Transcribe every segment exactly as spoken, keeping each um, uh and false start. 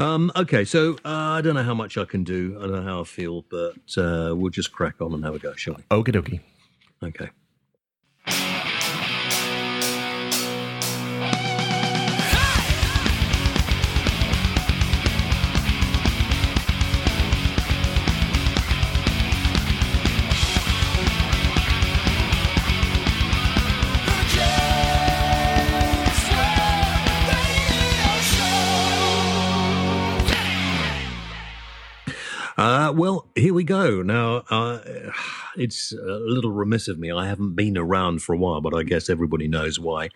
Um, okay, so uh, I don't know how much I can do. I don't know how I feel, but uh, we'll just crack on and have a go, shall we? Okie dokie. Okay. Uh, well, here we go. Now, uh, it's a little remiss of me. I haven't been around for a while, but I guess everybody knows why.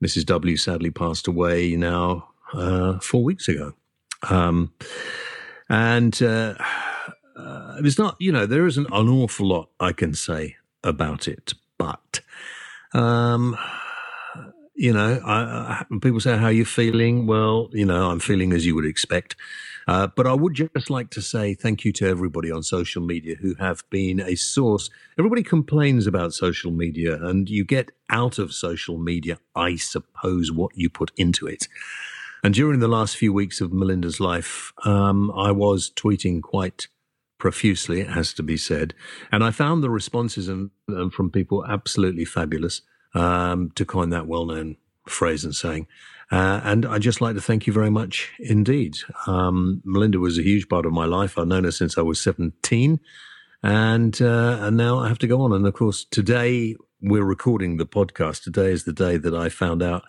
Missus W sadly passed away now uh, four weeks ago. Um, and uh, uh, it's not, you know, there isn't an awful lot I can say about it. But, um, you know, I, I, people say, how are you feeling? Well, you know, I'm feeling as you would expect. Uh, but I would just like to say thank you to everybody on social media who have been a source. Everybody complains about social media, and you get out of social media, I suppose, what you put into it. And during the last few weeks of Melinda's life, um, I was tweeting quite profusely, it has to be said. And I found the responses in, um, from people absolutely fabulous, um, to coin that well-known phrase and saying. Uh, and I'd just like to thank you very much indeed. Um, Melinda was a huge part of my life. I've known her since I was seventeen, and uh, and now I have to go on. And, of course, today we're recording the podcast. Today is the day that I found out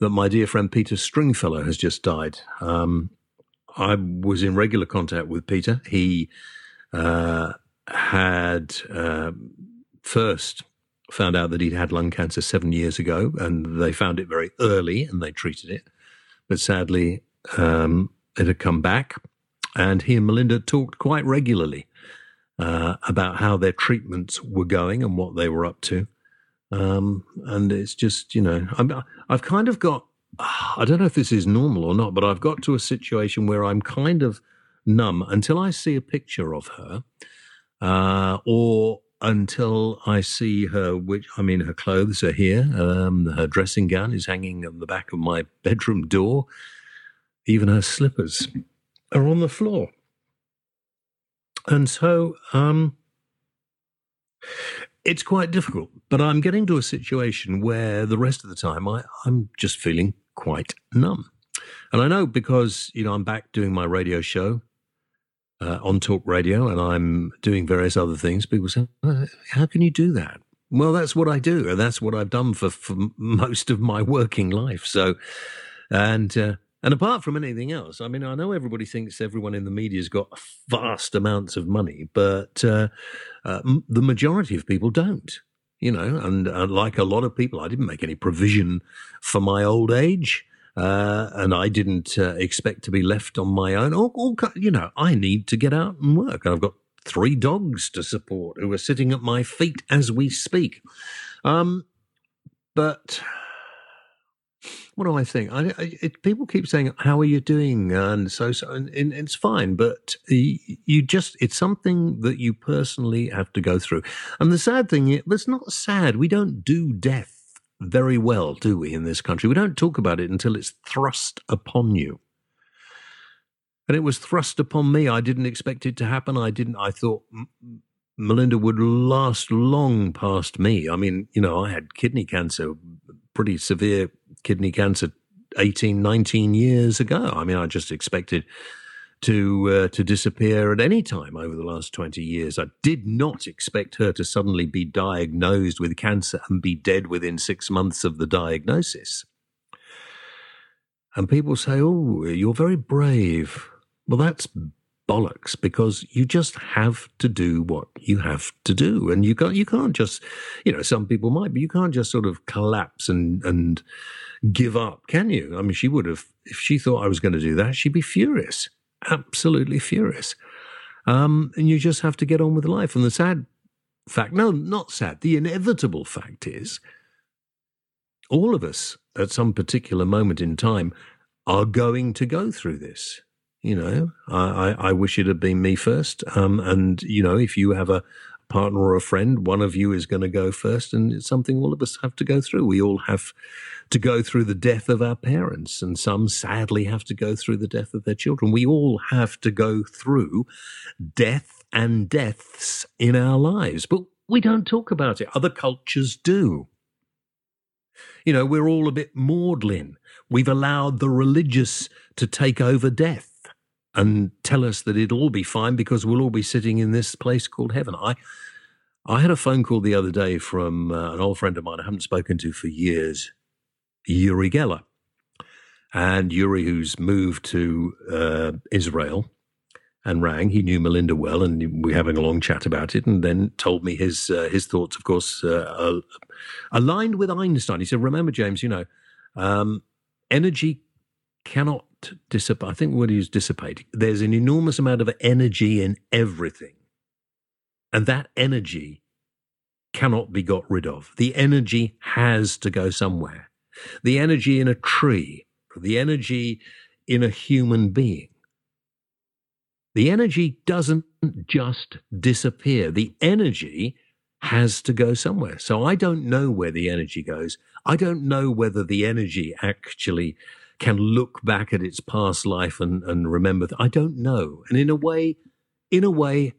that my dear friend Peter Stringfellow has just died. Um, I was in regular contact with Peter. He uh, had uh, first... found out that he'd had lung cancer seven years ago, and they found it very early and they treated it. But sadly, um, it had come back, and he and Melinda talked quite regularly uh, about how their treatments were going and what they were up to. Um, and it's just, you know, I'm, I've kind of got, I don't know if this is normal or not, but I've got to a situation where I'm kind of numb until I see a picture of her uh, or until I see her, which, I mean, her clothes are here. Um, her dressing gown is hanging on the back of my bedroom door. Even her slippers are on the floor. And so um, it's quite difficult. But I'm getting to a situation where the rest of the time I, I'm just feeling quite numb. And I know because, you know, I'm back doing my radio show. Uh, on talk radio, and I'm doing various other things. People say, how can you do that? Well, that's what I do, and that's what I've done for, for most of my working life. So, and uh, and apart from anything else, I mean, I know everybody thinks everyone in the media's got vast amounts of money, but uh, uh, m- the majority of people don't, you know, and uh, like a lot of people, I didn't make any provision for my old age. Uh, and I didn't uh, expect to be left on my own. Or, or, you know, I need to get out and work. I've got three dogs to support who are sitting at my feet as we speak. Um, but what do I think? I, I, it, people keep saying, how are you doing? And so, so and, and it's fine. But you just, it's something that you personally have to go through. And the sad thing is, it's not sad. We don't do death very well, do we, in this country? We don't talk about it until it's thrust upon you. And it was thrust upon me. I didn't expect it to happen. I didn't. I thought M- Melinda would last long past me. I mean, you know, I had kidney cancer, pretty severe kidney cancer, eighteen, nineteen years ago. I mean, I just expected to uh, to disappear at any time over the last twenty years. I did not expect her to suddenly be diagnosed with cancer and be dead within six months of the diagnosis. And people say, oh, you're very brave. Well, that's bollocks, because you just have to do what you have to do. And you can't, you can't just, you know, some people might, but you can't just sort of collapse and, and give up, can you? I mean, she would have, if she thought I was going to do that, she'd be furious. Absolutely furious. Um, and you just have to get on with life. And the sad fact, no, not sad, the inevitable fact is all of us at some particular moment in time are going to go through this. You know, I, I, I wish it had been me first. Um, and, you know, if you have a partner or a friend, one of you is going to go first, and it's something all of us have to go through. We all have to go through the death of our parents, and some sadly have to go through the death of their children. We all have to go through death and deaths in our lives, but we don't talk about it. Other cultures do. You know, we're all a bit maudlin. We've allowed the religious to take over death and tell us that it'll all be fine because we'll all be sitting in this place called heaven. I I had a phone call the other day from uh, an old friend of mine I haven't spoken to for years, Yuri Geller. And Yuri, who's moved to uh, Israel, and rang. He knew Melinda well, and we were having a long chat about it, and then told me his uh, his thoughts, of course, uh, uh, aligned with Einstein. He said, remember, James, you know, um, energy cannot dissipate. I think the word he used, dissipate. There's an enormous amount of energy in everything, and that energy cannot be got rid of. The energy has to go somewhere. The energy in a tree, the energy in a human being. The energy doesn't just disappear. The energy has to go somewhere. So I don't know where the energy goes. I don't know whether the energy actually can look back at its past life and, and remember. Th- I don't know. And in a way, in a way,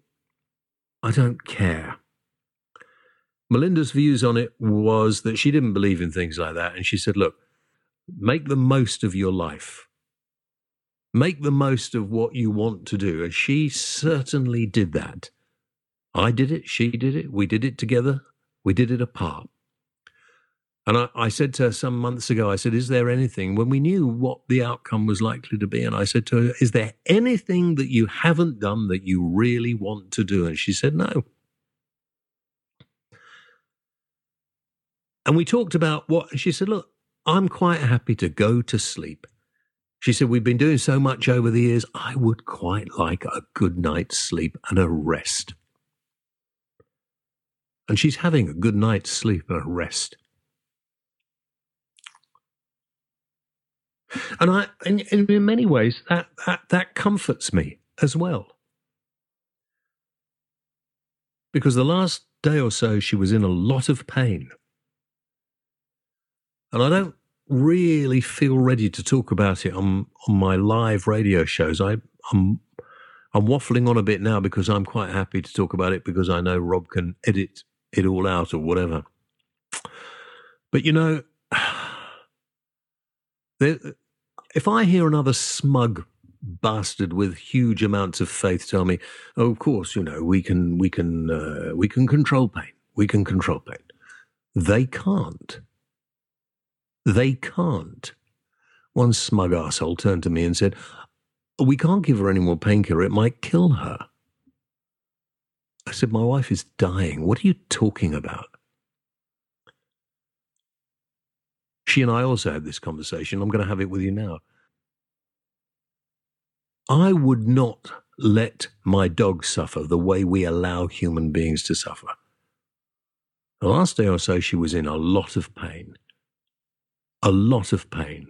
I don't care. Melinda's views on it was that she didn't believe in things like that. And she said, look, make the most of your life. Make the most of what you want to do. And she certainly did that. I did it. She did it. We did it together. We did it apart. And I, I said to her some months ago, I said, is there anything, when we knew what the outcome was likely to be, and I said to her, is there anything that you haven't done that you really want to do? And she said, no. And we talked about what, and she said, look, I'm quite happy to go to sleep. She said, we've been doing so much over the years, I would quite like a good night's sleep and a rest. And she's having a good night's sleep and a rest. And I, in, in many ways, that, that that comforts me as well. Because the last day or so, she was in a lot of pain. And I don't really feel ready to talk about it on, on my live radio shows. I, I'm, I'm waffling on a bit now because I'm quite happy to talk about it because I know Rob can edit it all out or whatever. But, you know, there, if I hear another smug bastard with huge amounts of faith tell me, "Oh, of course, you know, we can, we can, uh, we can control pain. We can control pain," they can't. They can't. One smug asshole turned to me and said, "We can't give her any more painkiller. It might kill her." I said, "My wife is dying. What are you talking about?" She and I also had this conversation. I'm going to have it with you now. I would not let my dog suffer the way we allow human beings to suffer. The last day or so, she was in a lot of pain. A lot of pain.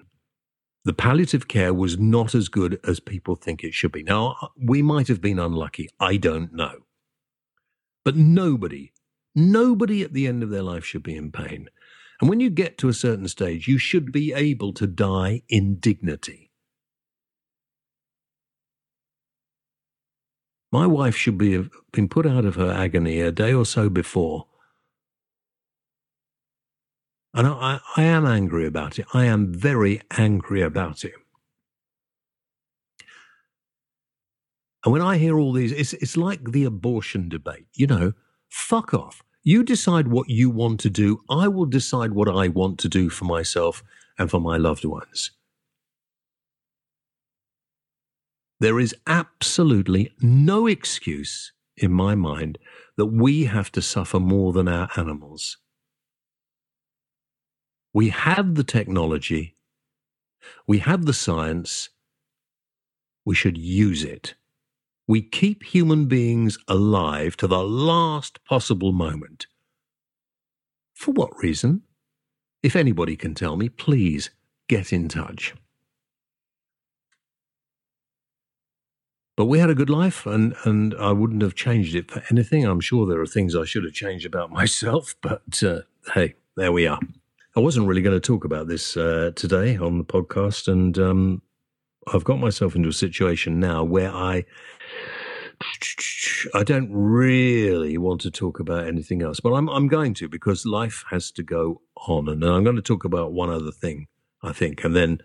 The palliative care was not as good as people think it should be. Now, we might have been unlucky. I don't know. But nobody, nobody at the end of their life should be in pain. And when you get to a certain stage, you should be able to die in dignity. My wife should be have been put out of her agony a day or so before. And I, I am angry about it. I am very angry about it. And when I hear all these, it's, it's like the abortion debate, you know, fuck off. You decide what you want to do. I will decide what I want to do for myself and for my loved ones. There is absolutely no excuse in my mind that we have to suffer more than our animals. We have the technology. We have the science. We should use it. We keep human beings alive to the last possible moment. For what reason? If anybody can tell me, please get in touch. But we had a good life, and, and I wouldn't have changed it for anything. I'm sure there are things I should have changed about myself, but uh, hey, there we are. I wasn't really going to talk about this uh, today on the podcast, and um, I've got myself into a situation now where I I don't really want to talk about anything else, but I'm I'm going to, because life has to go on, and I'm going to talk about one other thing, I think, and then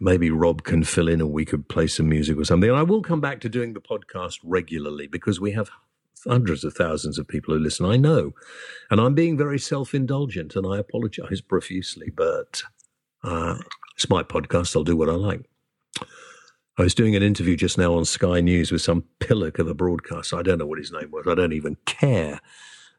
maybe Rob can fill in, or we could play some music or something. And I will come back to doing the podcast regularly, because we have hundreds of thousands of people who listen, I know. And I'm being very self-indulgent, and I apologize profusely, but uh, it's my podcast. I'll do what I like. I was doing an interview just now on Sky News with some pillock of a broadcaster. I don't know what his name was. I don't even care.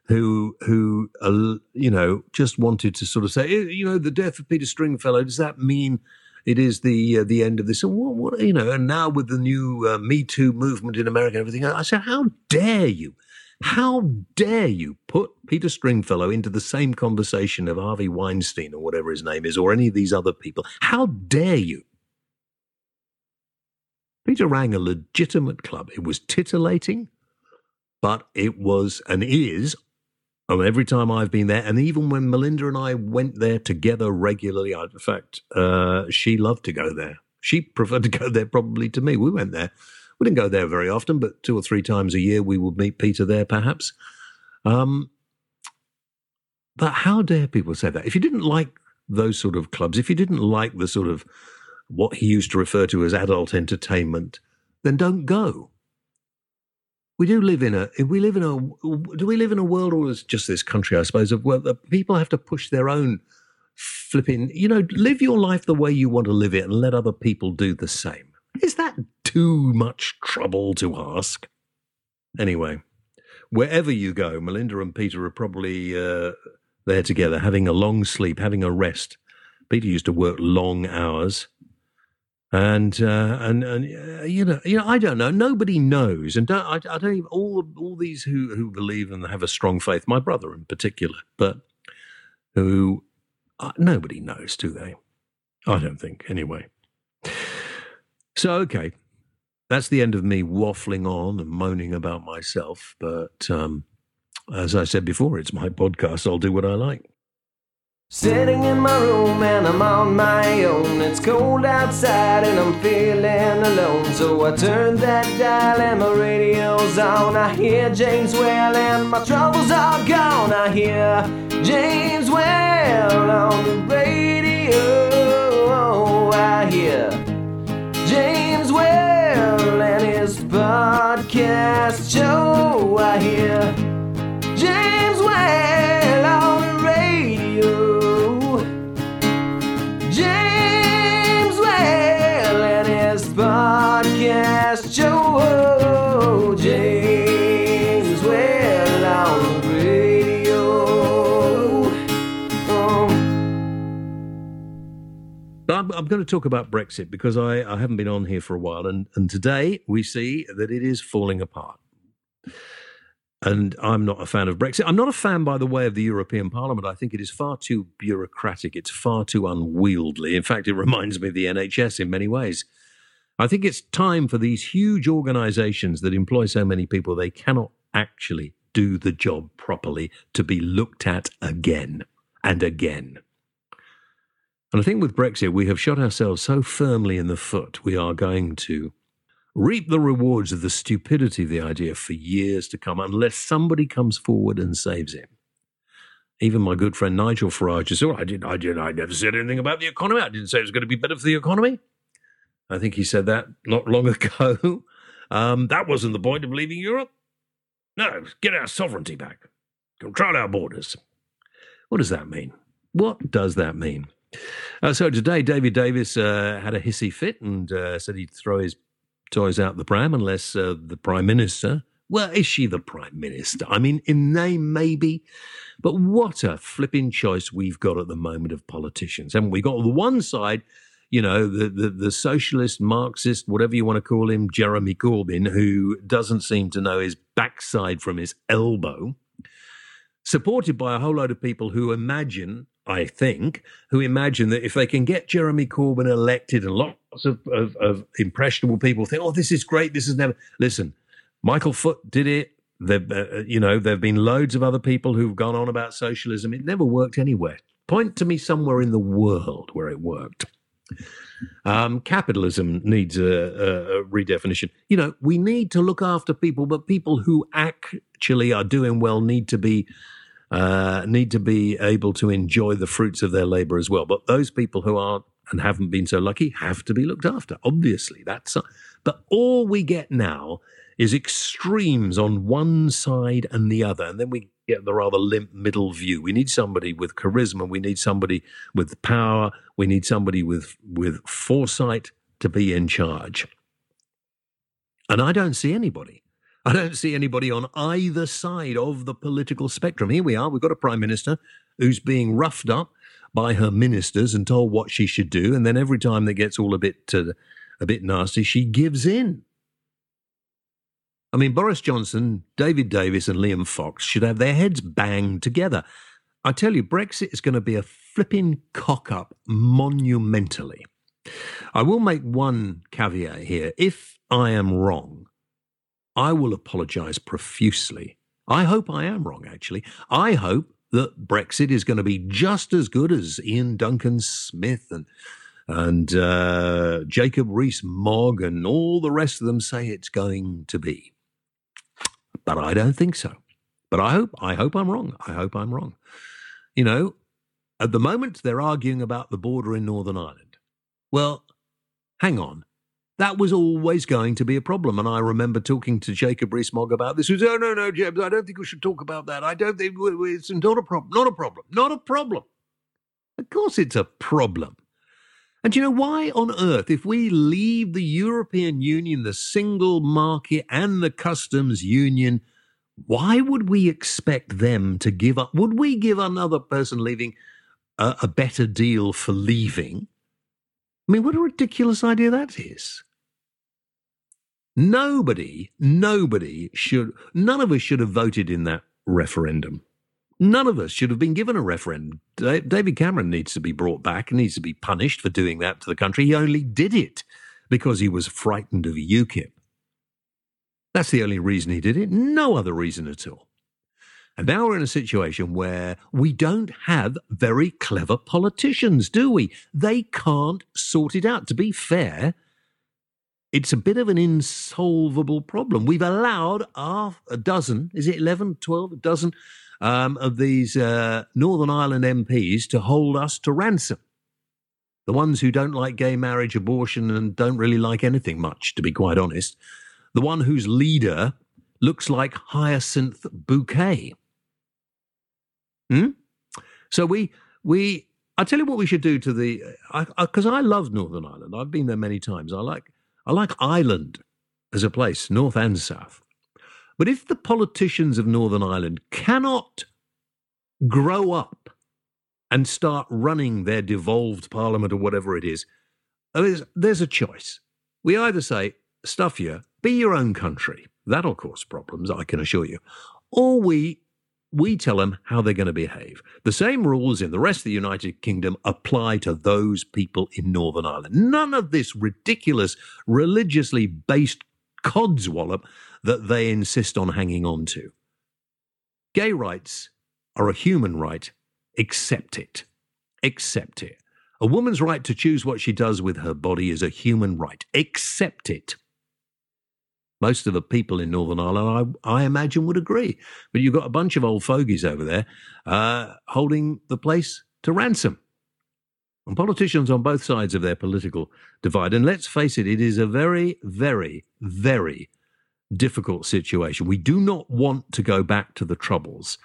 Who, who, uh, you know, just wanted to sort of say, you know, the death of Peter Stringfellow, does that mean it is the uh, the end of this? And what, what, you know, and now with the new uh, Me Too movement in America and everything, I said, how dare you? How dare you put Peter Stringfellow into the same conversation of Harvey Weinstein or whatever his name is, or any of these other people? How dare you? Peter rang a legitimate club. It was titillating, but it was and is. I mean, every time I've been there, and even when Melinda and I went there together regularly, I, in fact, uh, she loved to go there. She preferred to go there probably to me. We went there. We didn't go there very often, but two or three times a year we would meet Peter there perhaps. Um, but how dare people say that? If you didn't like those sort of clubs, if you didn't like the sort of what he used to refer to as adult entertainment, then don't go. We do live in a, we live in a, do we live in a world, or is just this country, I suppose, of where the people have to push their own flipping, you know, live your life the way you want to live it and let other people do the same. Is that too much trouble to ask? Anyway, wherever you go, Melinda and Peter are probably uh, there together, having a long sleep, having a rest. Peter used to work long hours. And uh, and and uh, you know, you know, I don't know. Nobody knows, and don't, I, I don't even all all these who, who believe and have a strong faith. My brother in particular, but who uh, nobody knows, do they? I don't think, anyway. So okay, that's the end of me waffling on and moaning about myself. But um, as I said before, it's my podcast. I'll do what I like. Sitting in my room and I'm on my own. It's cold outside and I'm feeling alone. So I turn that dial and my radio's on. I hear James Whale and my troubles are gone. I hear James Whale on the radio. I hear James Whale and his podcast show. I hear James Whale on the radio. Podcast show, James Whale on the radio. Oh. I'm, I'm going to talk about Brexit, because I, I haven't been on here for a while, and, and today we see that it is falling apart. And I'm not a fan of Brexit. I'm not a fan, by the way, of the European Parliament. I think it is far too bureaucratic. It's far too unwieldy. In fact, it reminds me of the N H S in many ways. I think it's time for these huge organisations that employ so many people, they cannot actually do the job properly, to be looked at again and again. And I think with Brexit, we have shot ourselves so firmly in the foot, we are going to reap the rewards of the stupidity of the idea for years to come, unless somebody comes forward and saves it. Even my good friend Nigel Farage is, oh, I didn't, I didn't, I never said anything about the economy. I didn't say it was going to be better for the economy. I think he said that not long ago. Um, that wasn't the point of leaving Europe. No, get our sovereignty back. Control our borders. What does that mean? What does that mean? Uh, so today, David Davis uh, had a hissy fit and uh, said he'd throw his toys out the pram unless uh, the Prime Minister... Well, is she the Prime Minister? I mean, in name, maybe. But what a flipping choice we've got at the moment of politicians, haven't we? Got on the one side... You know, the, the, the socialist, Marxist, whatever you want to call him, Jeremy Corbyn, who doesn't seem to know his backside from his elbow, supported by a whole load of people who imagine, I think, who imagine that if they can get Jeremy Corbyn elected, and lots of, of, of impressionable people think, oh, this is great, this is never... Listen, Michael Foot did it. Uh, you know, there have been loads of other people who've gone on about socialism. It never worked anywhere. Point to me somewhere in the world where it worked. Um, capitalism needs a, a, a redefinition. You know, we need to look after people, but people who actually are doing well need to be uh, need to be able to enjoy the fruits of their labour as well. But those people who aren't and haven't been so lucky have to be looked after. Obviously, that's. Uh, but all we get now is extremes on one side and the other, and then we get the rather limp middle view. We need somebody with charisma, we need somebody with power, we need somebody with, with foresight to be in charge. And I don't see anybody. I don't see anybody on either side of the political spectrum. Here we are, we've got a Prime Minister who's being roughed up by her ministers and told what she should do, and then every time that gets all a bit, uh, a bit nasty, she gives in. I mean, Boris Johnson, David Davis and Liam Fox should have their heads banged together. I tell you, Brexit is going to be a flipping cock-up monumentally. I will make one caveat here. If I am wrong, I will apologise profusely. I hope I am wrong, actually. I hope that Brexit is going to be just as good as Ian Duncan Smith and... And uh, Jacob Rees-Mogg and all the rest of them say it's going to be. But I don't think so. But I hope, I hope I'm wrong. I hope I'm wrong. You know, at the moment they're arguing about the border in Northern Ireland. Well, hang on. That was always going to be a problem. And I remember talking to Jacob Rees-Mogg about this. He was, oh, no, no, James, I don't think we should talk about that. I don't think it's not a problem. Not a problem. Not a problem. Of course it's a problem. And do you know why on earth, if we leave the European Union, the single market and the customs union, why would we expect them to give up? Would we give another person leaving a, a better deal for leaving? I mean, what a ridiculous idea that is. Nobody, nobody should, none of us should have voted in that referendum. None of us should have been given a referendum. David Cameron needs to be brought back and needs to be punished for doing that to the country. He only did it because he was frightened of UKIP. That's the only reason he did it, no other reason at all. And now we're in a situation where we don't have very clever politicians, do we? They can't sort it out. To be fair, it's a bit of an insolvable problem. We've allowed half a dozen, is it eleven, twelve, a dozen, Um, of these uh, Northern Ireland M Ps to hold us to ransom. The ones who don't like gay marriage, abortion, and don't really like anything much, to be quite honest. The one whose leader looks like Hyacinth Bouquet. Hmm? So we, we, I tell you what we should do to the, because I, I, I love Northern Ireland. I've been there many times. I like, I like Ireland as a place, north and south. But if the politicians of Northern Ireland cannot grow up and start running their devolved parliament or whatever it is, there's a choice. We either say, stuff you, be your own country. That'll cause problems, I can assure you. Or we, we tell them how they're going to behave. The same rules in the rest of the United Kingdom apply to those people in Northern Ireland. None of this ridiculous, religiously based codswallop that they insist on hanging on to. Gay rights are a human right. Accept it. Accept it. A woman's right to choose what she does with her body is a human right. Accept it. Most of the people in Northern Ireland, I, I imagine, would agree. But you've got a bunch of old fogies over there uh, holding the place to ransom. And politicians on both sides of their political divide. And let's face it, it is a very, very, very difficult situation. We do not want to go back to the troubles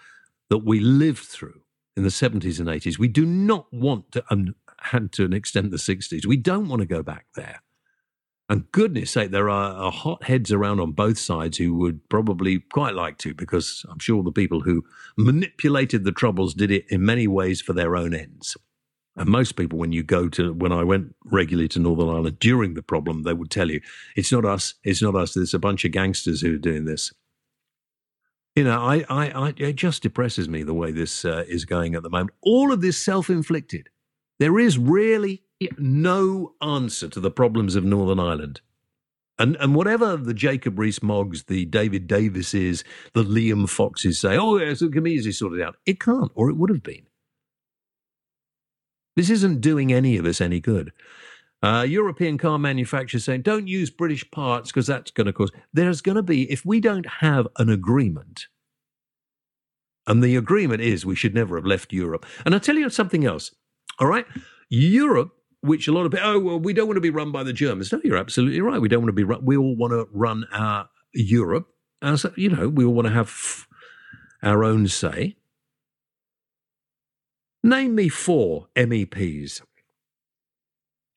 that we lived through in the seventies and eighties. We do not want to, and, and to an extent the sixties, we don't want to go back there. And goodness sake, there are hot heads around on both sides who would probably quite like to, because I'm sure the people who manipulated the troubles did it in many ways for their own ends. And most people, when you go to, when I went regularly to Northern Ireland during the problem, they would tell you, it's not us, it's not us, there's a bunch of gangsters who are doing this. You know, I, I, I, it just depresses me the way this uh, is going at the moment. All of this self-inflicted. There is really no answer to the problems of Northern Ireland. And and whatever the Jacob Rees-Moggs, the David Davises, the Liam Foxes say, oh, yes, it can be easily sorted out. It can't, or it would have been. This isn't doing any of us any good. Uh, European car manufacturers saying, don't use British parts because that's going to cause... There's going to be, if we don't have an agreement, and the agreement is we should never have left Europe. And I'll tell you something else, all right? Europe, which a lot of people, oh, well, we don't want to be run by the Germans. No, you're absolutely right. We don't want to be run. We all want to run our Europe. As, you know, we all want to have our own say. Name me four M E Ps.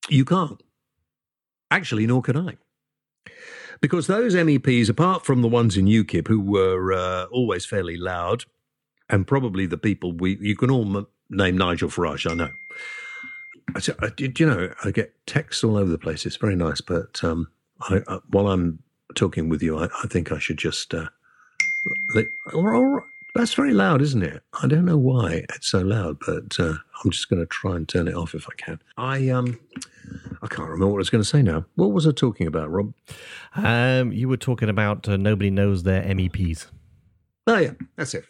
You can't. Actually, nor can I. Because those M E Ps, apart from the ones in UKIP, who were uh, always fairly loud, and probably the people we... You can all m- name Nigel Farage, I know. I, I, you know, I get texts all over the place. It's very nice, but um, I, I, while I'm talking with you, I, I think I should just... Uh, let, or, or, that's very loud, isn't it? I don't know why it's so loud, but uh, I'm just going to try and turn it off if I can. I... um. I can't remember what I was going to say now. What was I talking about, Rob? Um, you were talking about uh, nobody knows their M E Ps. Oh, yeah, that's it.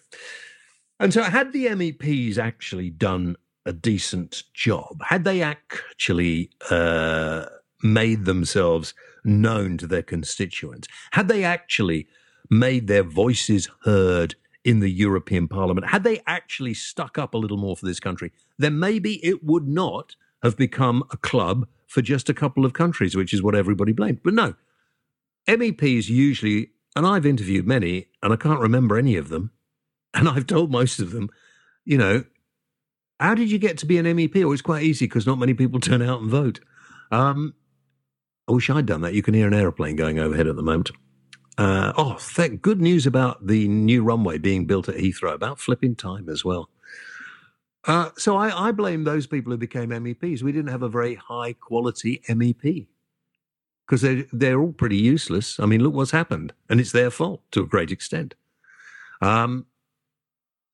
And so had the M E Ps actually done a decent job, had they actually uh, made themselves known to their constituents, had they actually made their voices heard in the European Parliament, had they actually stuck up a little more for this country, then maybe it would not have become a club for just a couple of countries, which is what everybody blamed. But no, M E Ps usually, and I've interviewed many, and I can't remember any of them, and I've told most of them, you know, how did you get to be an M E P? Well, it's quite easy because not many people turn out and vote. Um, I wish I'd done that. You can hear an aeroplane going overhead at the moment. Uh, oh, thank, good news about the new runway being built at Heathrow, about flipping time as well. Uh, so I, I blame those people who became M E Ps. We didn't have a very high-quality M E P because they're, they're all pretty useless. I mean, look what's happened, and it's their fault to a great extent. Um,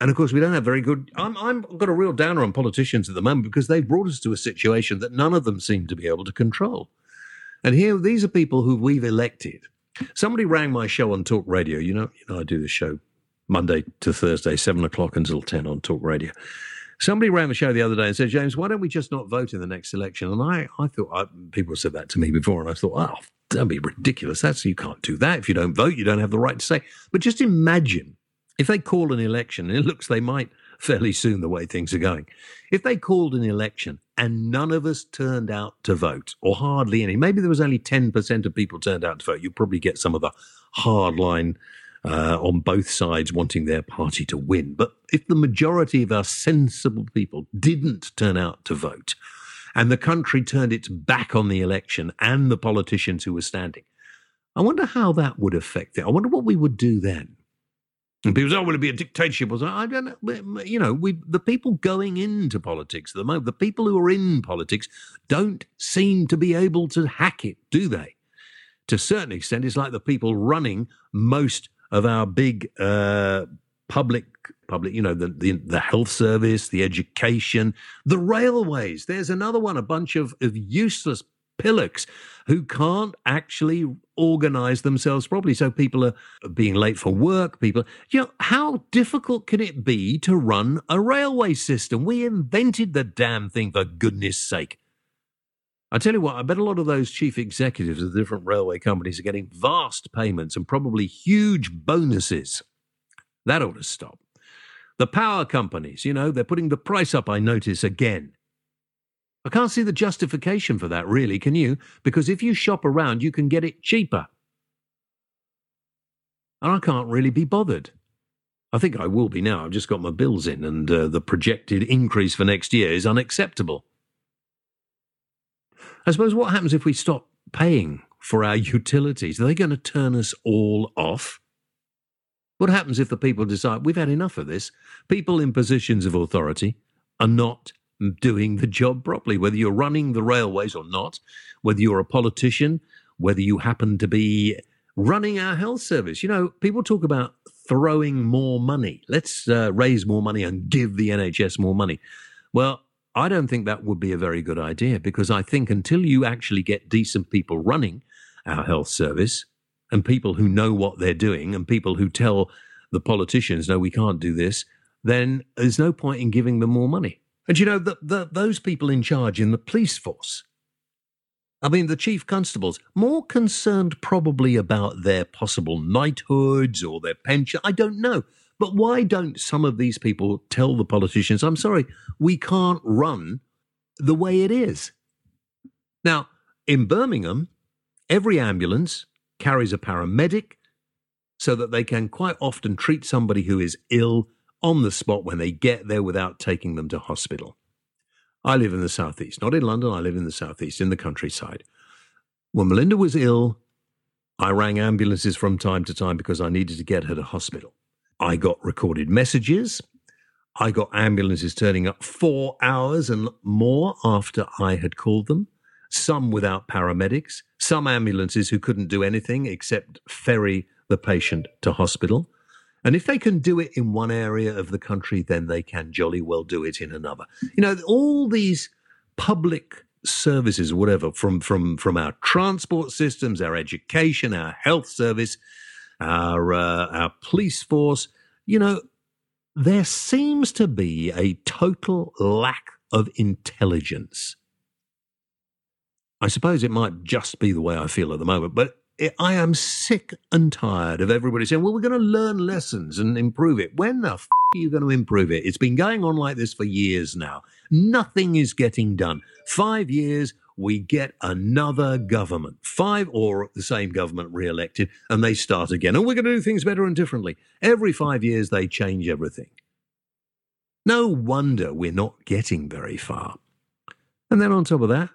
and, of course, we don't have very good... I'm, I'm, I've got a real downer on politicians at the moment because they've brought us to a situation that none of them seem to be able to control. And here, these are people who we've elected. Somebody rang my show on Talk Radio. You know, you know I do this show Monday to Thursday, seven o'clock until ten on Talk Radio. Somebody ran the show the other day and said, James, why don't we just not vote in the next election? And I, I thought, I, people said that to me before, and I thought, oh, that'd be ridiculous. That's, you can't do that. If you don't vote, you don't have the right to say. But just imagine if they call an election, and it looks they might fairly soon the way things are going. If they called an election and none of us turned out to vote, or hardly any, maybe there was only ten percent of people turned out to vote, you'd probably get some of the hardline Uh, on both sides wanting their party to win. But if the majority of our sensible people didn't turn out to vote and the country turned its back on the election and the politicians who were standing, I wonder how that would affect it. I wonder what we would do then. And people say, oh, will it be a dictatorship? I don't know. You know, we, the people going into politics at the moment, the people who are in politics don't seem to be able to hack it, do they? To a certain extent, it's like the people running most of our big uh, public, public, you know, the, the the health service, the education, the railways. There's another one, a bunch of, of useless pillocks who can't actually organise themselves properly. So people are being late for work. People, you know, how difficult can it be to run a railway system? We invented the damn thing, for goodness sake. I tell you what, I bet a lot of those chief executives of the different railway companies are getting vast payments and probably huge bonuses. That ought to stop. The power companies, you know, they're putting the price up, I notice, again. I can't see the justification for that, really, can you? Because if you shop around, you can get it cheaper. And I can't really be bothered. I think I will be now. I've just got my bills in, and uh, the projected increase for next year is unacceptable. I suppose what happens if we stop paying for our utilities? Are they going to turn us all off? What happens if the people decide we've had enough of this? People in positions of authority are not doing the job properly, whether you're running the railways or not, whether you're a politician, whether you happen to be running our health service. You know, people talk about throwing more money. Let's uh, raise more money and give the N H S more money. Well, I don't think that would be a very good idea, because I think until you actually get decent people running our health service, and people who know what they're doing, and people who tell the politicians, no, we can't do this, then there's no point in giving them more money. And, you know, the, the, those people in charge in the police force, I mean, the chief constables, more concerned probably about their possible knighthoods or their pension, I don't know. But why don't some of these people tell the politicians, I'm sorry, we can't run the way it is? Now, in Birmingham, every ambulance carries a paramedic so that they can quite often treat somebody who is ill on the spot when they get there without taking them to hospital. I live in the southeast, not in London, I live in the southeast, in the countryside. When Melinda was ill, I rang ambulances from time to time because I needed to get her to hospital. I got recorded messages. I got ambulances turning up four hours and more after I had called them, some without paramedics, some ambulances who couldn't do anything except ferry the patient to hospital. And if they can do it in one area of the country, then they can jolly well do it in another. You know, all these public services, whatever, from, from, from our transport systems, our education, our health service, our uh, our police force, you know, there seems to be a total lack of intelligence. I suppose it might just be the way I feel at the moment, but it, I am sick and tired of everybody saying, well, we're going to learn lessons and improve it. When the f*** are you going to improve it? It's been going on like this for years now. Nothing is getting done. Five years, we get another government, five or the same government re-elected, and they start again. And we're going to do things better and differently. Every five years, they change everything. No wonder we're not getting very far. And then on top of that,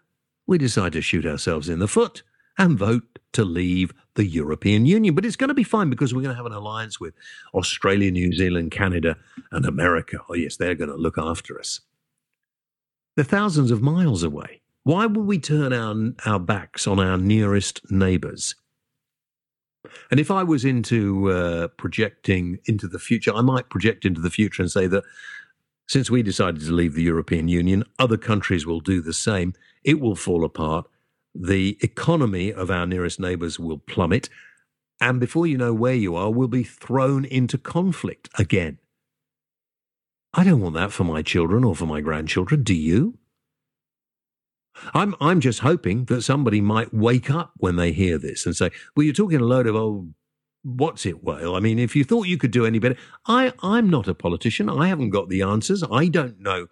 we decide to shoot ourselves in the foot and vote to leave the European Union. But it's going to be fine because we're going to have an alliance with Australia, New Zealand, Canada, and America. Oh, yes, they're going to look after us. They're thousands of miles away. Why would we turn our, our backs on our nearest neighbours? And if I was into uh, projecting into the future, I might project into the future and say that since we decided to leave the European Union, other countries will do the same. It will fall apart. The economy of our nearest neighbours will plummet. And before you know where you are, we'll be thrown into conflict again. I don't want that for my children or for my grandchildren. Do you? I'm I'm just hoping that somebody might wake up when they hear this and say, well, you're talking a load of old what's it whale. I mean, if you thought you could do any better, I, I'm not a politician. I haven't got the answers. I don't know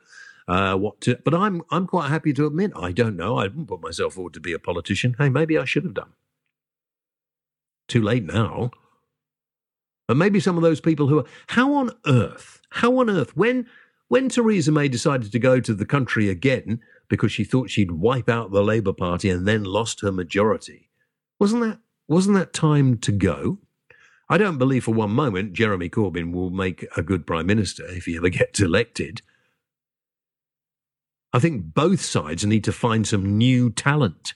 uh, what to, but I'm I'm quite happy to admit I don't know. I didn't put myself forward to be a politician. Hey, maybe I should have done. Too late now. And maybe some of those people who are, how on earth, how on earth, when when Theresa May decided to go to the country again, because she thought she'd wipe out the Labour Party and then lost her majority. Wasn't that wasn't that time to go? I don't believe for one moment Jeremy Corbyn will make a good Prime Minister if he ever gets elected. I think both sides need to find some new talent.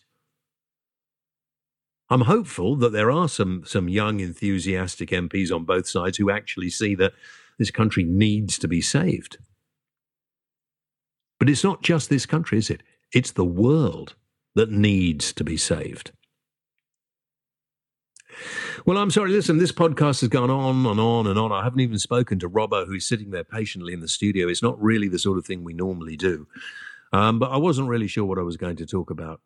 I'm hopeful that there are some, some young, enthusiastic M Ps on both sides who actually see that this country needs to be saved. But it's not just this country, is it? It's the world that needs to be saved. Well, I'm sorry, listen, this podcast has gone on and on and on. I haven't even spoken to Robbo, who's sitting there patiently in the studio. It's not really the sort of thing we normally do. Um, but I wasn't really sure what I was going to talk about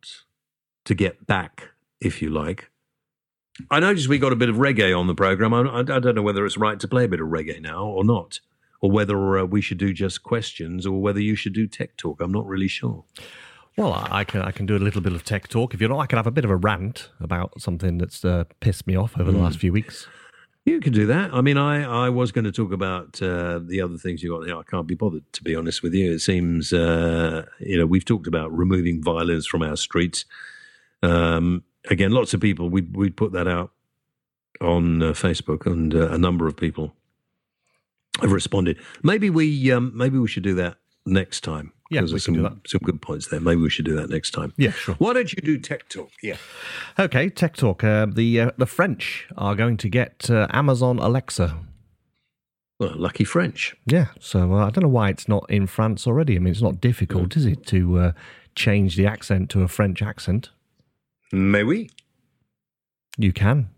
to get back, if you like. I noticed we got a bit of reggae on the programme. I, I don't know whether it's right to play a bit of reggae now or not, or whether uh, we should do just questions, or whether you should do tech talk. I'm not really sure. Well, I can I can do a little bit of tech talk. If you're not, I can have a bit of a rant about something that's uh, pissed me off over the mm. last few weeks. You can do that. I mean, I, I was going to talk about uh, the other things you got. You know, I can't be bothered, to be honest with you. It seems, uh, you know, we've talked about removing violence from our streets. Um, again, lots of people, we we put that out on uh, Facebook, and uh, a number of people have responded. Maybe we um, maybe we should do that next time. Yeah, we can some, do that. Some good points there. Maybe we should do that next time. Yeah, sure. Why don't you do tech talk? Yeah. Okay, tech talk. Uh, the uh, the French are going to get uh, Amazon Alexa. Well, lucky French. Yeah, so uh, I don't know why it's not in France already. I mean, it's not difficult, mm. is it, to uh, change the accent to a French accent? Mais oui. You can.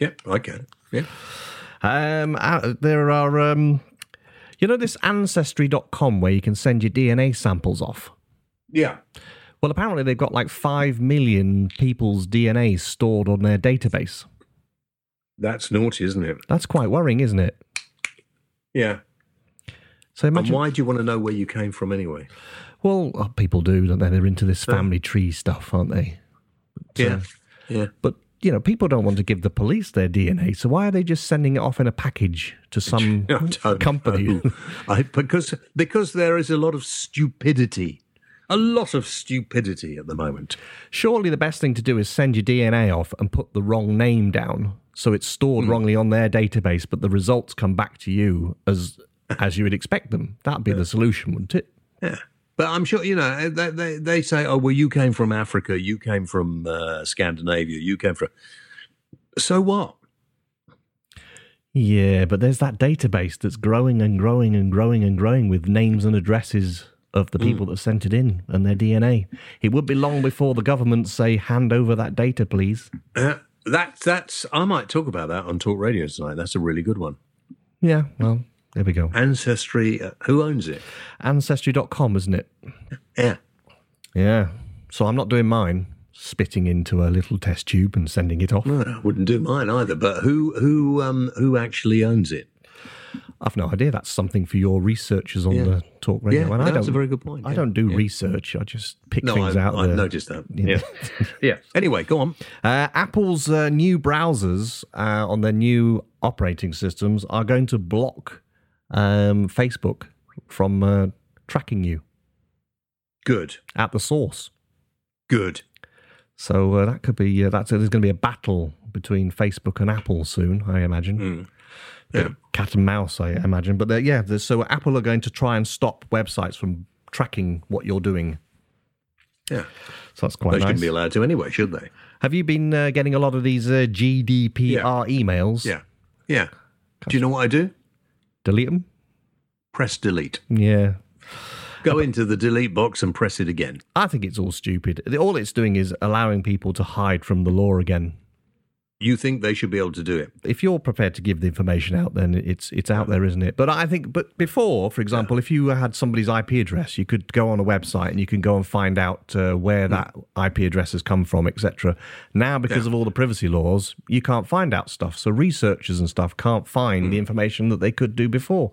Yeah, I can. Yeah. Um, uh, there are, um, you know, this Ancestry dot com where you can send your D N A samples off? Yeah. Well, apparently they've got like five million people's D N A stored on their database. That's naughty, isn't it? That's quite worrying, isn't it? Yeah. So imagine, and why do you want to know where you came from anyway? Well, oh, people do, don't they? They're into this family tree stuff, aren't they? But, yeah. Uh, yeah. But, you know, people don't want to give the police their D N A, so why are they just sending it off in a package to some I company? I, because because there is a lot of stupidity. A lot of stupidity at the moment. Surely the best thing to do is send your D N A off and put the wrong name down, so it's stored mm. wrongly on their database, but the results come back to you as as you would expect them. That'd be yeah. the solution, wouldn't it? Yeah. But I'm sure, you know, they, they, they say, oh, well, you came from Africa, you came from uh, Scandinavia, you came from... So what? Yeah, but there's that database that's growing and growing and growing and growing with names and addresses of the people mm. that sent it in and their D N A. It would be long before the government say, hand over that data, please. Uh, that, that's, I might talk about that on Talk Radio tonight. That's a really good one. Yeah, well... There we go. Ancestry, uh, who owns it? Ancestry dot com, isn't it? Yeah. Yeah. So I'm not doing mine, spitting into a little test tube and sending it off. No, I wouldn't do mine either, but who who um, who actually owns it? I've no idea. That's something for your researchers on yeah. the Talk Radio. Yeah, and that's I don't, a very good point. Yeah. I don't do yeah. research. I just pick no, things I've, out. I've the, noticed that. Yeah. Yeah. yeah. Anyway, go on. Uh, Apple's uh, new browsers uh, on their new operating systems are going to block Um, Facebook from uh, tracking you. Good. At the source. Good. So uh, that could be, uh, that's, uh, there's going to be a battle between Facebook and Apple soon, I imagine. Mm. Yeah. Cat and mouse, I imagine. But yeah, so Apple are going to try and stop websites from tracking what you're doing. Yeah. So that's quite they nice. They shouldn't be allowed to anyway, should they? Have you been uh, getting a lot of these uh, G D P R yeah. emails? Yeah. Yeah. Do you know what I do? Delete them? Press delete. Yeah. Go into the delete box and press it again. I think it's all stupid. All it's doing is allowing people to hide from the law again. You think they should be able to do it? If you're prepared to give the information out, then it's it's out there, isn't it? But I think, but before, for example, if you had somebody's I P address, you could go on a website and you can go and find out uh, where that I P address has come from, et cetera. Now, because yeah. of all the privacy laws, you can't find out stuff. So researchers and stuff can't find mm. the information that they could do before.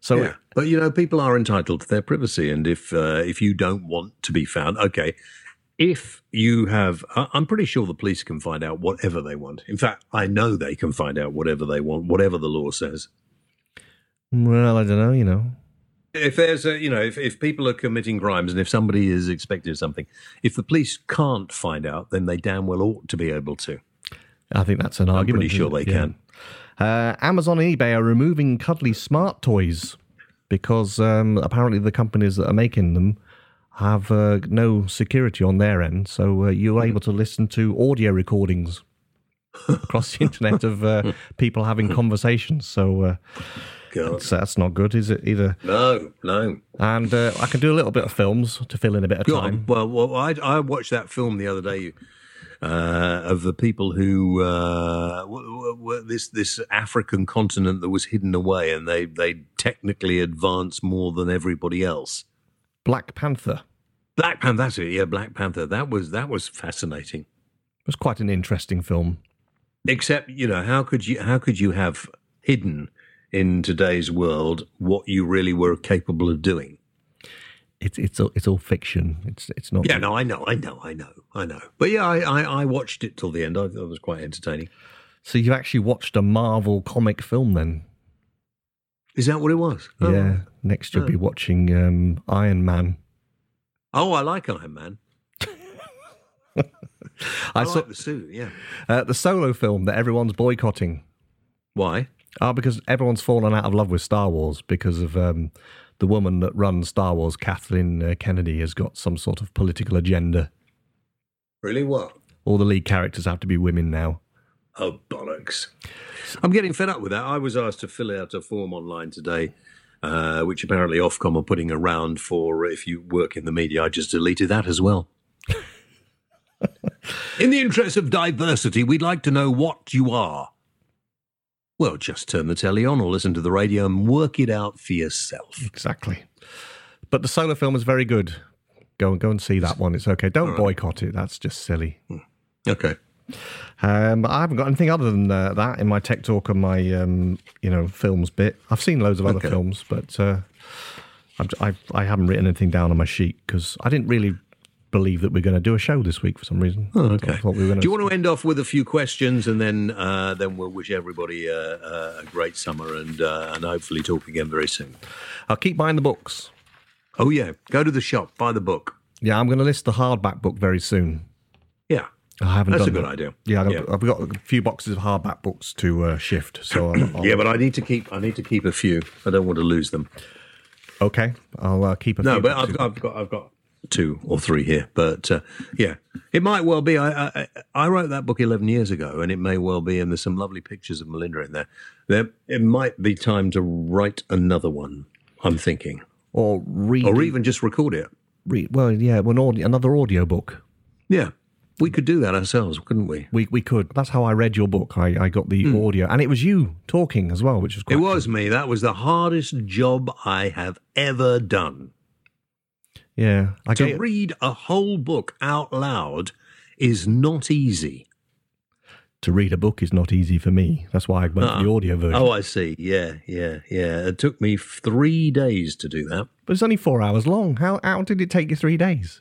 So, yeah. But, you know, people are entitled to their privacy. And if uh, if you don't want to be found, okay, if you have, I'm pretty sure the police can find out whatever they want. In fact, I know they can find out whatever they want, whatever the law says. Well, I don't know, you know. If there's a, you know, if, if people are committing crimes and if somebody is expected of something, if the police can't find out, then they damn well ought to be able to. I think that's an I'm argument. I'm pretty sure they yeah. can. Uh, Amazon and eBay are removing cuddly smart toys because um, apparently the companies that are making them have uh, no security on their end, so uh, you're able to listen to audio recordings across the internet of uh, people having conversations. So uh, that's, that's not good, is it, either? No, no. And uh, I can do a little bit of films to fill in a bit of time. God, well, well I, I watched that film the other day uh, of the people who... Uh, w- w- this this African continent that was hidden away, and they, they technically advanced more than everybody else. Black Panther. Black Panther, that's it, yeah, Black Panther. That was that was fascinating. It was quite an interesting film. Except, you know, how could you how could you have hidden in today's world what you really were capable of doing? It's it's all, it's all fiction. It's it's not. Yeah, no, I know, I know, I know, I know. But yeah, I, I, I watched it till the end. I thought it was quite entertaining. So you actually watched a Marvel comic film then? Is that what it was? Oh. Yeah. Next you'll oh. be watching um, Iron Man. Oh, I like Iron Man. I, I saw, like the suit, yeah. Uh, the solo film that everyone's boycotting. Why? Oh, because everyone's fallen out of love with Star Wars because of um, the woman that runs Star Wars, Kathleen uh, Kennedy, has got some sort of political agenda. Really? What? All the lead characters have to be women now. Oh, bollocks. I'm getting fed up with that. I was asked to fill out a form online today, uh, which apparently Ofcom are putting around for if you work in the media. I just deleted that as well. In the interest of diversity, we'd like to know what you are. Well, just turn the telly on or listen to the radio and work it out for yourself. Exactly. But the solar film is very good. Go and go and see that one. It's okay. Don't All right. boycott it. That's just silly. Okay. Um, I haven't got anything other than uh, that in my tech talk and my um, you know films bit. I've seen loads of other okay. films, but uh, I, I haven't written anything down on my sheet because I didn't really believe that we're going to do a show this week for some reason. Oh, okay. I thought we were going to... Do you want to end off with a few questions and then uh, then we'll wish everybody uh, uh, a great summer and uh, and hopefully talk again very soon. I'll keep buying the books. Oh, yeah. Go to the shop. Buy the book. Yeah, I'm going to list the hardback book very soon. Yeah. I haven't That's done a good that. idea. Yeah, I've, yeah. Got, I've got a few boxes of hardback books to uh, shift. So I'll, I'll... Yeah, but I need to keep I need to keep a few. I don't want to lose them. Okay. I'll uh, keep a no, few. No, but I've, I've got I've got two or three here. But, uh, yeah, it might well be. I, I I wrote that book eleven years ago, and it may well be, and there's some lovely pictures of Melinda in there. there it might be time to write another one, I'm thinking. Or read, or even just record it. Read, well, yeah, an audio, another audio book. Yeah, we could do that ourselves, couldn't we? We we could. That's how I read your book. I, I got the mm. audio, and it was you talking as well, which was quite It was cool. me. That was the hardest job I have ever done. Yeah, I to get... read a whole book out loud is not easy. To read a book is not easy for me. That's why I went uh, to the audio version. Oh, I see. Yeah, yeah, yeah. It took me three days to do that. But it's only four hours long. How, how did it take you three days?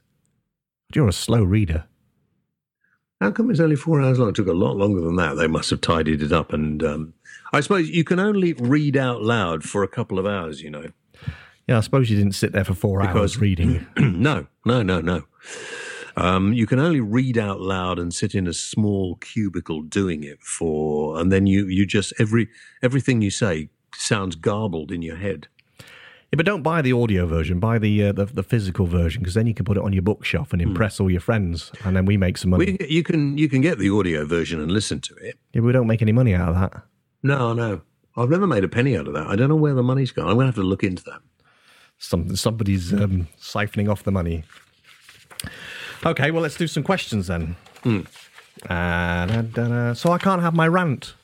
You're a slow reader. How come it's only four hours long? It took a lot longer than that. They must have tidied it up. And um, I suppose you can only read out loud for a couple of hours, you know. Yeah, I suppose you didn't sit there for four because, hours reading. no, no, no, no. Um, you can only read out loud and sit in a small cubicle doing it for, and then you, you just, every everything you say sounds garbled in your head. Yeah, but don't buy the audio version, buy the uh, the, the physical version, because then you can put it on your bookshelf and impress mm. all your friends, and then we make some money. We, you can you can get the audio version and listen to it. Yeah, but we don't make any money out of that. No, no. I've never made a penny out of that. I don't know where the money's gone. I'm going to have to look into that. Some, somebody's um, siphoning off the money. Okay, well, let's do some questions then. Mm. Uh, da, da, da. So I can't have my rant.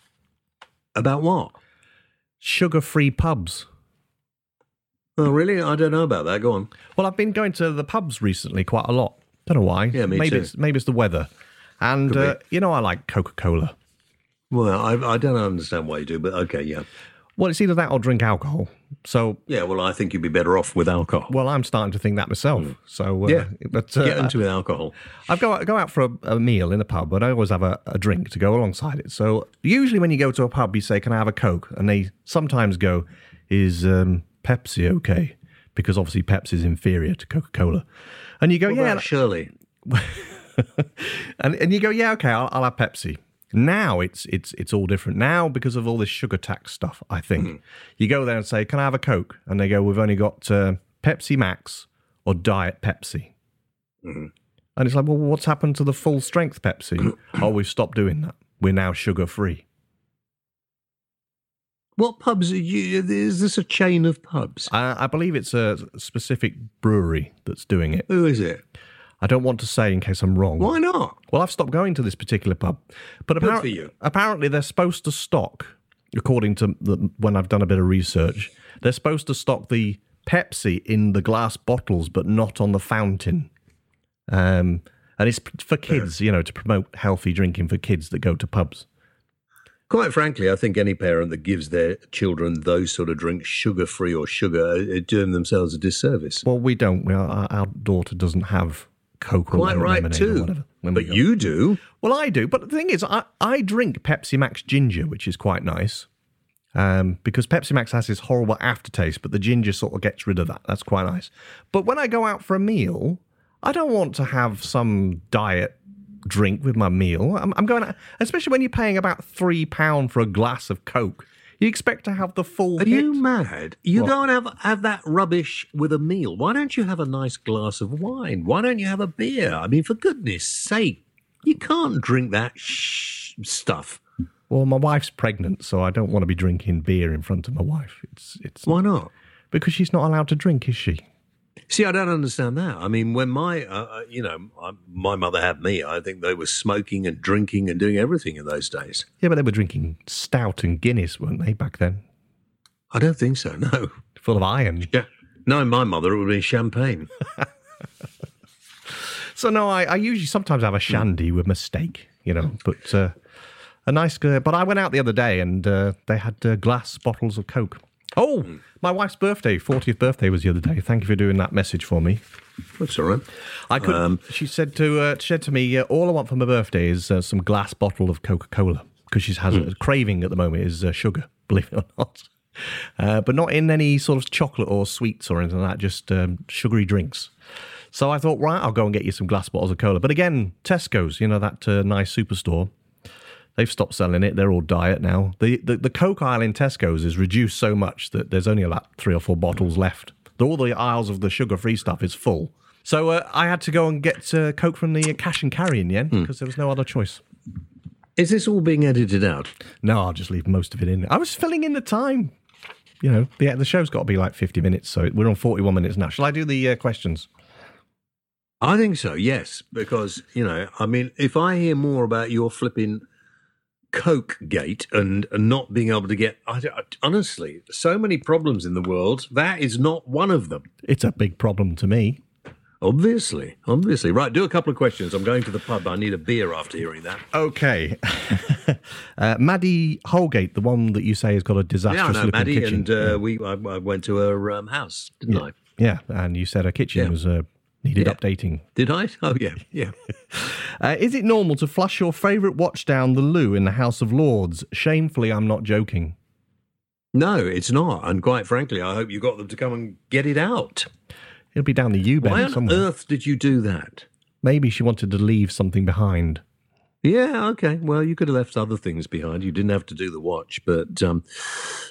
About what? Sugar-free pubs. Oh, really? I don't know about that. Go on. Well, I've been going to the pubs recently quite a lot. Don't know why. Yeah, me maybe too. It's, maybe it's the weather. And, uh, you know, I like Coca-Cola. Well, I, I don't understand why you do, but okay, yeah. Well, it's either that or drink alcohol. So yeah, well, I think you'd be better off with alcohol. Well, I'm starting to think that myself. Mm. So uh, yeah, but, uh, get into it with alcohol. I go out, go out for a, a meal in a pub, but I always have a, a drink to go alongside it. So usually when you go to a pub, you say, "Can I have a Coke?" And they sometimes go, "Is um, Pepsi okay?" Because obviously Pepsi is inferior to Coca-Cola. And you go, what "Yeah, about surely." and and you go, "Yeah, okay, I'll, I'll have Pepsi." Now it's it's it's all different. Now, because of all this sugar tax stuff, I think, mm. you go there and say, can I have a Coke? And they go, we've only got uh, Pepsi Max or Diet Pepsi. Mm. And it's like, well, what's happened to the full-strength Pepsi? Oh, we've stopped doing that. We're now sugar-free. What pubs are you? Is this a chain of pubs? I, I believe it's a specific brewery that's doing it. Who is it? I don't want to say in case I'm wrong. Why not? Well, I've stopped going to this particular pub. But appara- for you. apparently they're supposed to stock, according to the, when I've done a bit of research, they're supposed to stock the Pepsi in the glass bottles but not on the fountain. Um, and it's for kids, you know, to promote healthy drinking for kids that go to pubs. Quite frankly, I think any parent that gives their children those sort of drinks, sugar-free or sugar, are doing themselves a disservice. Well, we don't. We are, our daughter doesn't have... Coke Quite or right too, or but you do. Well, I do. But the thing is, I, I drink Pepsi Max Ginger, which is quite nice, um, because Pepsi Max has this horrible aftertaste, but the ginger sort of gets rid of that. That's quite nice. But when I go out for a meal, I don't want to have some diet drink with my meal. I'm, I'm going, out, especially when you're paying about three pound for a glass of Coke. You expect to have the full Are hit. You mad? You what? Don't have, have that rubbish with a meal. Why don't you have a nice glass of wine? Why don't you have a beer? I mean, for goodness sake, you can't drink that sh- stuff Well, my wife's pregnant, so I don't want to be drinking beer in front of my wife. It's it's Why not? Because she's not allowed to drink, is she? See, I don't understand that. I mean, when my, uh, you know, my mother had me, I think they were smoking and drinking and doing everything in those days. Yeah, but they were drinking stout and Guinness, weren't they, back then? I don't think so, no. Full of iron. Yeah. No, my mother, it would be champagne. So, no, I, I usually sometimes have a shandy with my steak, you know, but uh, a nice... Uh, but I went out the other day and uh, they had uh, glass bottles of Coke. Oh, my wife's birthday, fortieth birthday was the other day. Thank you for doing that message for me. That's all right. I could. Um, she said to uh, she said to me, uh, all I want for my birthday is uh, some glass bottle of Coca-Cola, because she has mm. a craving at the moment is uh, sugar, believe it or not. Uh, but not in any sort of chocolate or sweets or anything like that, just um, sugary drinks. So I thought, right, I'll go and get you some glass bottles of cola. But again, Tesco's, you know, that uh, nice superstore, they've stopped selling it. They're all diet now. The, the the Coke aisle in Tesco's is reduced so much that there's only about three or four bottles left. The, all the aisles of the sugar-free stuff is full. So uh, I had to go and get uh, Coke from the uh, cash and carry in the end, because mm. there was no other choice. Is this all being edited out? No, I'll just leave most of it in. I was filling in the time. You know, the, the show's got to be like fifty minutes, so we're on forty-one minutes now. Shall I do the uh, questions? I think so, yes, because, you know, I mean, if I hear more about your flipping Coke gate and, and not being able to get, I, I, honestly, so many problems in the world, that is not one of them. It's a big problem to me. Obviously, obviously. Right, do a couple of questions. I'm going to the pub. I need a beer after hearing that. Okay. uh, Maddie Holgate, the one that you say has got a disastrous yeah, no, Maddie, looking kitchen. And, uh, yeah, we, I know Maddie, and I went to her um, house, didn't yeah. I? Yeah, and you said her kitchen yeah. was... Uh, Needed yeah. updating. Did I? Oh, yeah, yeah. uh, is it normal to flush your favourite watch down the loo in the House of Lords? Shamefully, I'm not joking. No, it's not. And quite frankly, I hope you got them to come and get it out. It'll be down the U-bend somewhere. Why on earth did you do that? Maybe she wanted to leave something behind. Yeah, okay. Well, you could have left other things behind. You didn't have to do the watch, but um,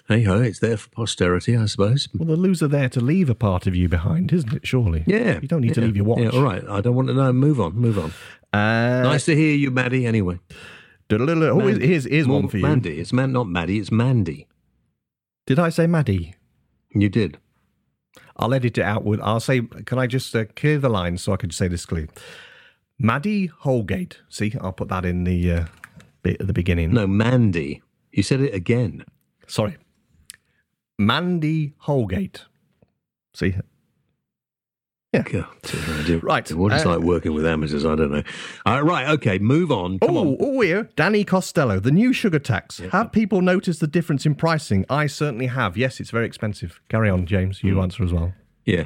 hey-ho, it's there for posterity, I suppose. Well, the loos are there to leave a part of you behind, isn't it, surely? Yeah. You don't need yeah, to leave your watch. Yeah, all right. I don't want to know. Move on, move on. Uh, nice to hear you, Maddie, anyway. Oh, here's, here's one for you. Mandy. It's man, not Maddie, it's Mandy. Did I say Maddie? You did. I'll edit it out. With, I'll say, can I just uh, clear the line so I can say this clearly? Maddie Holgate. See, I'll put that in the uh, bit at the beginning. No, Mandy. You said it again. Sorry. Mandy Holgate. See? Yeah. God, right. What it's uh, like working with amateurs, I don't know. Uh, right, okay, move on. Come oh, on. oh, here. Danny Costello, the new sugar tax. Yeah. Have people noticed the difference in pricing? I certainly have. Yes, it's very expensive. Carry on, James. You mm. answer as well. Yeah.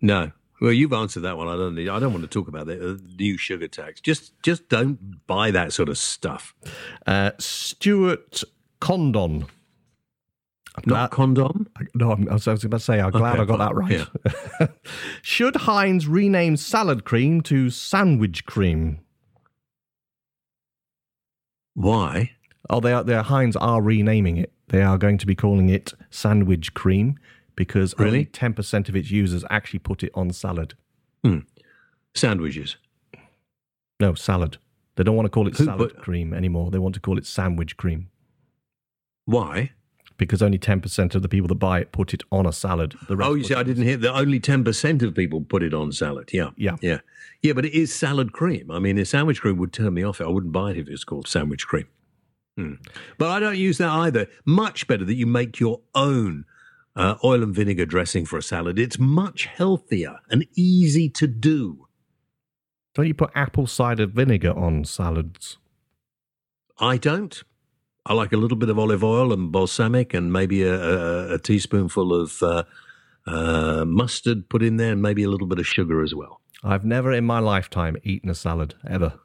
No. Well, you've answered that one. I don't need, I don't want to talk about the new sugar tax. Just just don't buy that sort of stuff. Uh, Stuart Condon. Not condom? No, I was, I was about to say, I'm okay, glad I got that right. Yeah. Should Heinz rename salad cream to sandwich cream? Why? Oh, they are, they are, Heinz are renaming it. They are going to be calling it sandwich cream. Because really? Only ten percent of its users actually put it on salad. Mm. Sandwiches? No, salad. They don't want to call it Who, salad but, cream anymore. They want to call it sandwich cream. Why? Because only ten percent of the people that buy it put it on a salad. The rest oh, you see, I didn't hear that. Only ten percent of people put it on salad. Yeah. Yeah. Yeah, yeah, but it is salad cream. I mean, a sandwich cream would turn me off. I wouldn't buy it if it was called sandwich cream. Mm. But I don't use that either. Much better that you make your own Uh, oil and vinegar dressing for a salad. It's much healthier and easy to do. Don't you put apple cider vinegar on salads? I don't. I like a little bit of olive oil and balsamic and maybe a, a, a teaspoonful of uh, uh, mustard put in there and maybe a little bit of sugar as well. I've never in my lifetime eaten a salad, ever.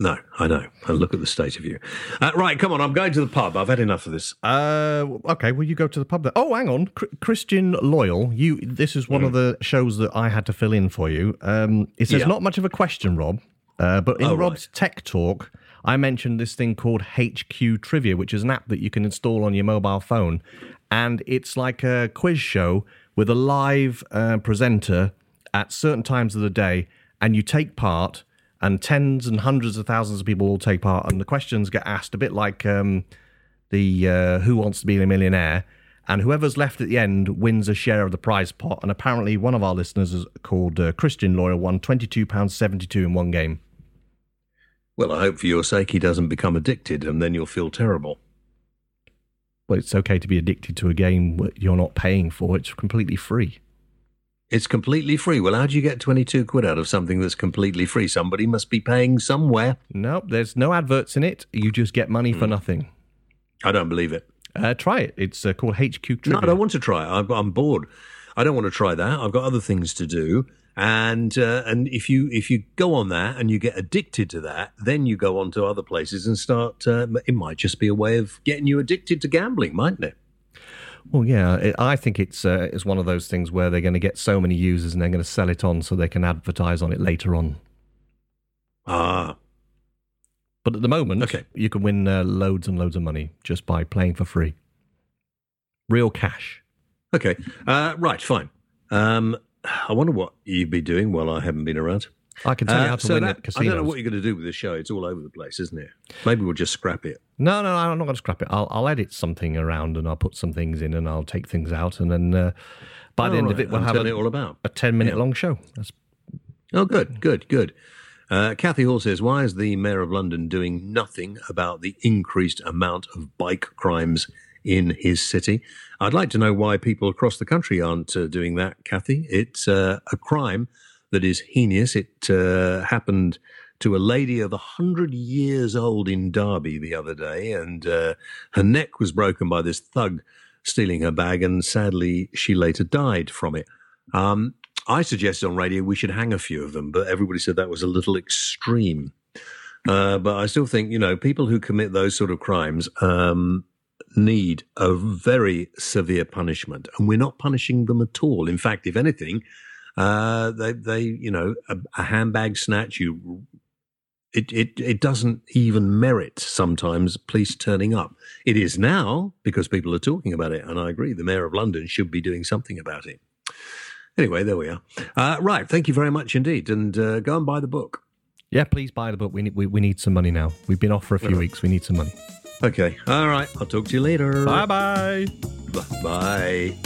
No, I know. And look at the state of you. Uh, right, come on, I'm going to the pub. I've had enough of this. Uh, okay, well, you go to the pub then. Oh, hang on. C- Christian Loyal, you. This is one mm. of the shows that I had to fill in for you. Um, it says, yeah. not much of a question, Rob, uh, but in oh, Rob's right. tech talk, I mentioned this thing called H Q Trivia, which is an app that you can install on your mobile phone. And it's like a quiz show with a live uh, presenter at certain times of the day, and you take part. and tens and hundreds of thousands of people will take part, and the questions get asked a bit like um, the uh, Who Wants to Be a Millionaire, and whoever's left at the end wins a share of the prize pot. And apparently one of our listeners is called uh, Christian Loyal won twenty-two pounds seventy-two in one game. Well, I hope for your sake he doesn't become addicted, and then you'll feel terrible. Well, it's okay to be addicted to a game that you're not paying for. It's completely free. It's completely free. Well, how do you get twenty-two quid out of something that's completely free? Somebody must be paying somewhere. Nope, there's no adverts in it. You just get money mm. for nothing. I don't believe it. Uh, try it. It's uh, called H Q Trivia. No, I don't want to try it. I'm, I'm bored. I don't want to try that. I've got other things to do. And uh, and if you if you go on that and you get addicted to that, then you go on to other places and start. Uh, it might just be a way of getting you addicted to gambling, mightn't it? Well, yeah, it, I think it's uh, it's one of those things where they're going to get so many users and they're going to sell it on so they can advertise on it later on. Ah. But at the moment, okay. you can win uh, loads and loads of money just by playing for free. Real cash. Okay. Uh, right, fine. Um, I wonder what you'd be doing while I haven't been around. I can tell you how uh, to so win that, at casinos. I don't know what you're going to do with this show. It's all over the place, isn't it? Maybe we'll just scrap it. No, no, I'm not going to scrap it. I'll, I'll edit something around and I'll put some things in and I'll take things out. And then uh, by all the end right. of it, we'll I'm have a, it all about. a ten-minute yeah. long show. That's... Oh, good, good, good. Uh, Kathy Hall says, why is the Mayor of London doing nothing about the increased amount of bike crimes in his city? I'd like to know why people across the country aren't uh, doing that, Kathy. It's uh, a crime that is heinous. It uh, happened to a lady of one hundred years old in Derby the other day, and uh, her neck was broken by this thug stealing her bag, and sadly she later died from it. Um, I suggested on radio we should hang a few of them, but everybody said that was a little extreme. Uh, but I still think, you know, people who commit those sort of crimes um, need a very severe punishment, and we're not punishing them at all. In fact, if anything, uh, they, they, you know, a, a handbag snatch, you, it, it, it doesn't even merit sometimes police turning up. It is now because people are talking about it, and I agree, the Mayor of London should be doing something about it. Anyway, there we are. Uh, right, thank you very much indeed, and uh, go and buy the book. Yeah, please buy the book. We need, we, we need some money now. We've been off for a few yeah. weeks. We need some money. Okay. All right. I'll talk to you later. Bye-bye. Bye-bye.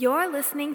You're listening